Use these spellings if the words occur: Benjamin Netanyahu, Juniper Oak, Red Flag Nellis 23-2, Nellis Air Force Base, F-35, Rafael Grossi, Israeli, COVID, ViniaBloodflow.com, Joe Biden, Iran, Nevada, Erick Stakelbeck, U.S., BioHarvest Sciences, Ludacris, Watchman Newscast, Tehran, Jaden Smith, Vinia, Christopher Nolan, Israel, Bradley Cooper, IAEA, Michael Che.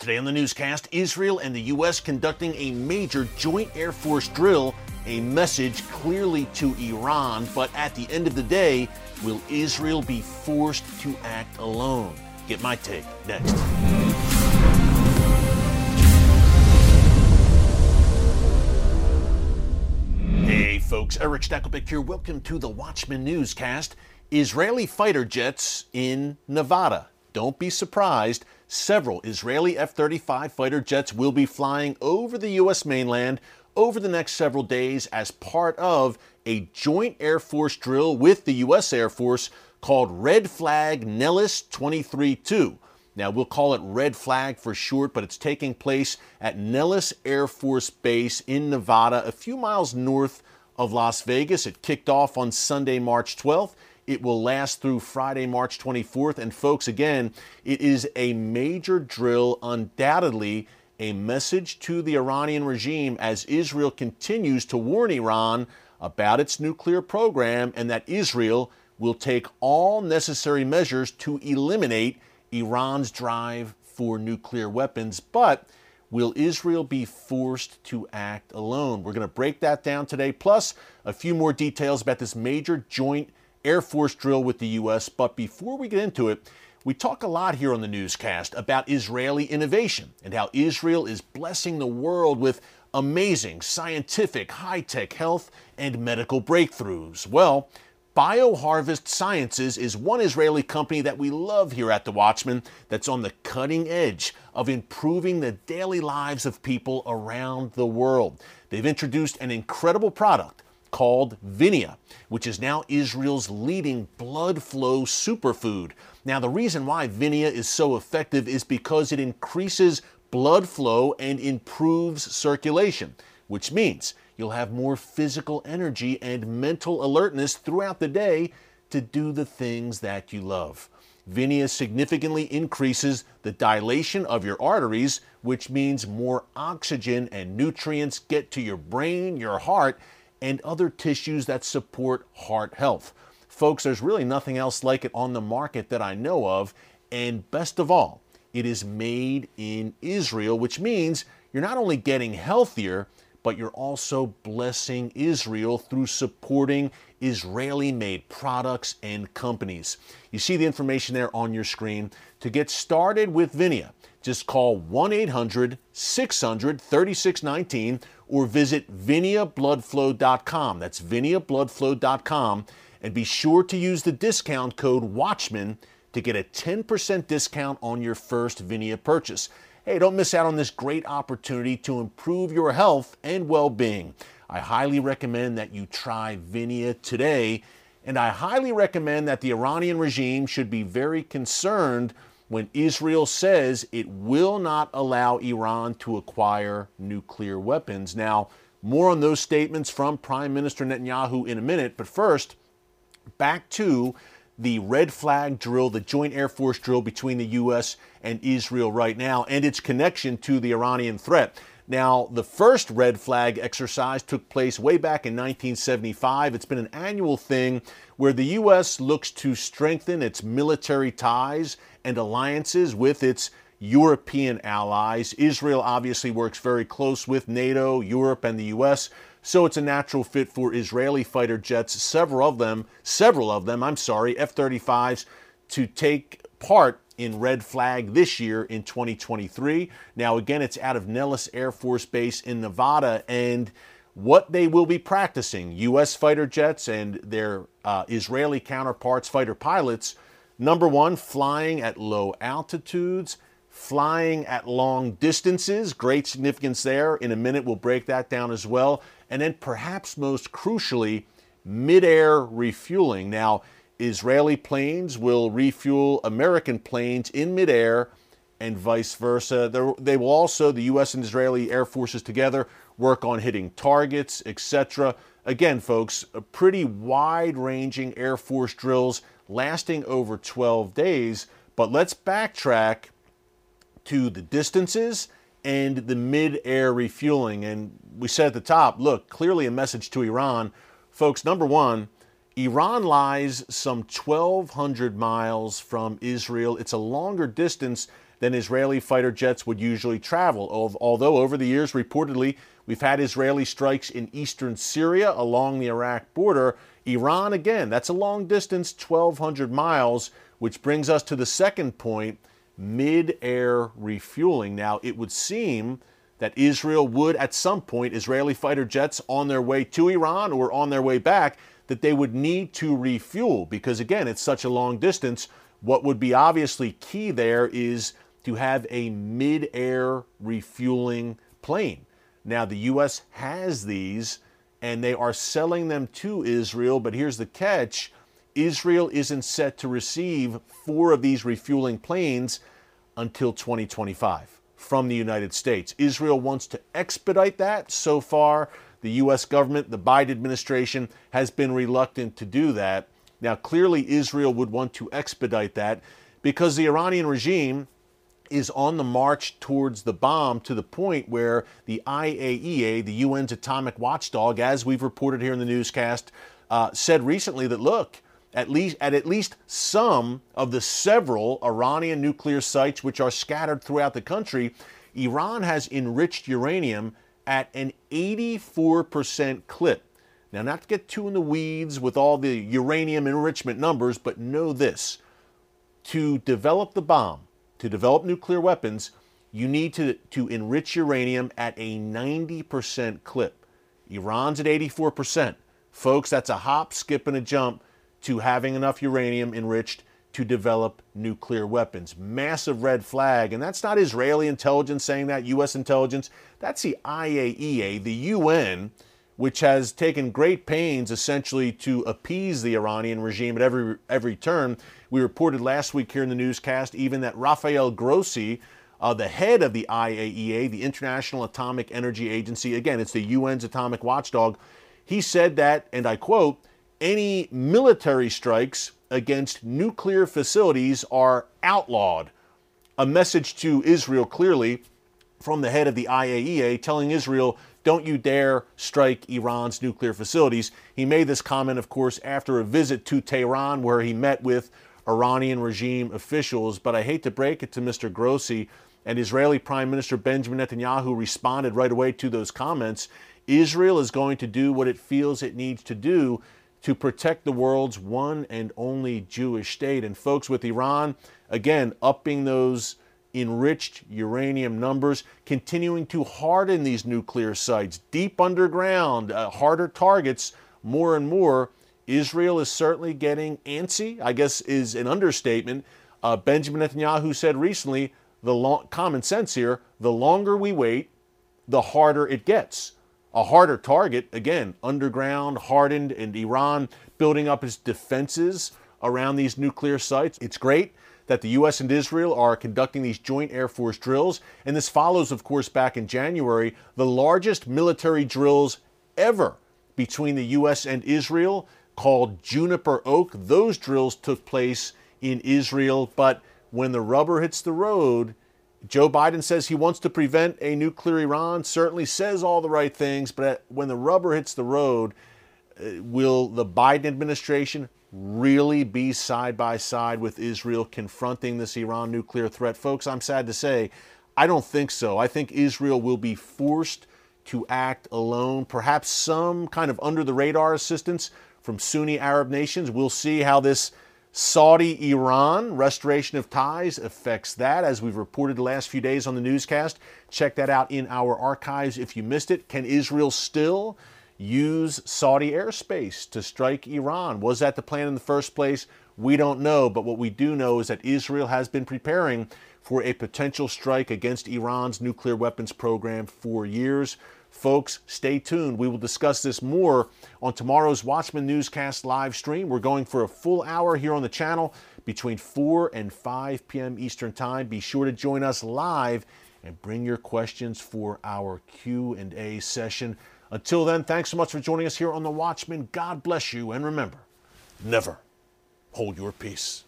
Today on the newscast, Israel and the U.S. conducting a major joint Air Force drill, a message clearly to Iran, but at the end of the day, will Israel be forced to act alone? Get my take next. Hey folks, Erick Stakelbeck here. Welcome to the Watchman Newscast. Israeli fighter jets in Nevada. Don't be surprised, several Israeli F-35 fighter jets will be flying over the U.S. mainland over the next several days as part of a joint Air Force drill with the U.S. Air Force called Red Flag Nellis 23-2. Now, we'll call it Red Flag for short, but it's taking place at Nellis Air Force Base in Nevada, a few miles north of Las Vegas. It kicked off on Sunday, March 12th. It will last through Friday, March 24th. And folks, again, it is a major drill, undoubtedly a message to the Iranian regime as Israel continues to warn Iran about its nuclear program and that Israel will take all necessary measures to eliminate Iran's drive for nuclear weapons. But will Israel be forced to act alone? We're going to break that down today, plus a few more details about this major joint Air Force drill with the U.S. But before we get into it, we talk a lot here on the newscast about Israeli innovation and how Israel is blessing the world with amazing scientific, high-tech health and medical breakthroughs. Well, BioHarvest Sciences is one Israeli company that we love here at The Watchman that's on the cutting edge of improving the daily lives of people around the world. They've introduced an incredible product called Vinia, which is now Israel's leading blood flow superfood. Now, the reason why Vinia is so effective is because it increases blood flow and improves circulation, which means you'll have more physical energy and mental alertness throughout the day to do the things that you love. Vinia significantly increases the dilation of your arteries, which means more oxygen and nutrients get to your brain, your heart, and other tissues that support heart health. Folks, there's really nothing else like it on the market that I know of. And best of all, it is made in Israel, which means you're not only getting healthier, but you're also blessing Israel through supporting Israeli-made products and companies. You see the information there on your screen. To get started with Vinia, just call 1-800-600-3619 or visit ViniaBloodflow.com. That's ViniaBloodflow.com. And be sure to use the discount code WATCHMAN to get a 10% discount on your first Vinia purchase. Hey, don't miss out on this great opportunity to improve your health and well-being. I highly recommend that you try Vinia today, and I highly recommend that the Iranian regime should be very concerned when Israel says it will not allow Iran to acquire nuclear weapons. Now, more on those statements from Prime Minister Netanyahu in a minute, but first, back to the Red Flag drill, the joint Air Force drill between the U.S. and Israel right now, and its connection to the Iranian threat. Now, the first Red Flag exercise took place way back in 1975. It's been an annual thing where the U.S. looks to strengthen its military ties and alliances with its European allies. Israel obviously works very close with NATO, Europe, and the U.S., so it's a natural fit for Israeli fighter jets, several of them, F-35s, to take part in Red Flag this year in 2023. Now, again, it's out of Nellis Air Force Base in Nevada, and what they will be practicing, U.S. fighter jets and their Israeli counterparts, fighter pilots, number one, flying at low altitudes, flying at long distances, great significance there. In a minute, we'll break that down as well. And then perhaps most crucially, mid-air refueling. Now, Israeli planes will refuel American planes in midair and vice versa. They will also, the U.S. and Israeli Air Forces together, work on hitting targets, etc. Again, folks, a pretty wide-ranging Air Force drills lasting over 12 days. But let's backtrack to the distances and the mid-air refueling. And we said at the top, look, clearly a message to Iran. Folks, number one, Iran lies some 1,200 miles from Israel. It's a longer distance than Israeli fighter jets would usually travel, although over the years, reportedly, we've had Israeli strikes in eastern Syria along the Iraq border. Iran, again, that's a long distance, 1,200 miles, which brings us to the second point, mid-air refueling. Now, it would seem that Israel would, at some point, Israeli fighter jets on their way to Iran or on their way back, that they would need to refuel because, again, it's such a long distance. What would be obviously key there is to have a mid-air refueling plane. Now, the U.S. has these, and they are selling them to Israel, but here's the catch. Israel isn't set to receive 4 of these refueling planes until 2025. From the United States. Israel wants to expedite that. So far, the U.S. government, the Biden administration, has been reluctant to do that. Now, clearly, Israel would want to expedite that because the Iranian regime is on the march towards the bomb to the point where the IAEA, the UN's atomic watchdog, as we've reported here in the newscast, said recently that, look, at least some of the several Iranian nuclear sites which are scattered throughout the country, Iran has enriched uranium at an 84% clip. Now, not to get too in the weeds with all the uranium enrichment numbers, but know this. To develop the bomb, to develop nuclear weapons, you need to enrich uranium at a 90% clip. Iran's at 84%. Folks, that's a hop, skip, and a jump to having enough uranium enriched to develop nuclear weapons. Massive red flag, and that's not Israeli intelligence saying that, U.S. intelligence. That's the IAEA, the UN, which has taken great pains essentially to appease the Iranian regime at every turn. We reported last week here in the newscast even that Rafael Grossi, the head of the IAEA, the International Atomic Energy Agency, again, it's the UN's atomic watchdog, he said that, and I quote, "Any military strikes against nuclear facilities are outlawed." A message to Israel, clearly, from the head of the IAEA telling Israel, don't you dare strike Iran's nuclear facilities. He made this comment, of course, after a visit to Tehran where he met with Iranian regime officials. But I hate to break it to Mr. Grossi, and Israeli Prime Minister Benjamin Netanyahu responded right away to those comments. Israel is going to do what it feels it needs to do to protect the world's one and only Jewish state. And folks, with Iran, again, upping those enriched uranium numbers, continuing to harden these nuclear sites, deep underground, harder targets, more and more, Israel is certainly getting antsy, I guess is an understatement. Benjamin Netanyahu said recently, common sense here, the longer we wait, the harder it gets. A harder target, again, underground, hardened, and Iran building up its defenses around these nuclear sites. It's great that the U.S. and Israel are conducting these joint Air Force drills, and this follows, of course, back in January, the largest military drills ever between the U.S. and Israel, called Juniper Oak. Those drills took place in Israel, but when the rubber hits the road, Joe Biden says he wants to prevent a nuclear Iran, certainly says all the right things, but when the rubber hits the road, will the Biden administration really be side by side with Israel confronting this Iran nuclear threat? Folks, I'm sad to say, I don't think so. I think Israel will be forced to act alone, perhaps some kind of under-the-radar assistance from Sunni Arab nations. We'll see how this Saudi-Iran restoration of ties affects that, as we've reported the last few days on the newscast. Check that out in our archives if you missed it. Can Israel still use Saudi airspace to strike Iran? Was that the plan in the first place? We don't know, but what we do know is that Israel has been preparing for a potential strike against Iran's nuclear weapons program for years. Folks, stay tuned. We will discuss this more on tomorrow's Watchman Newscast live stream. We're going for a full hour here on the channel between 4 and 5 p.m. Eastern Time. Be sure to join us live and bring your questions for our Q&A session. Until then, thanks so much for joining us here on The Watchman. God bless you, and remember, never hold your peace.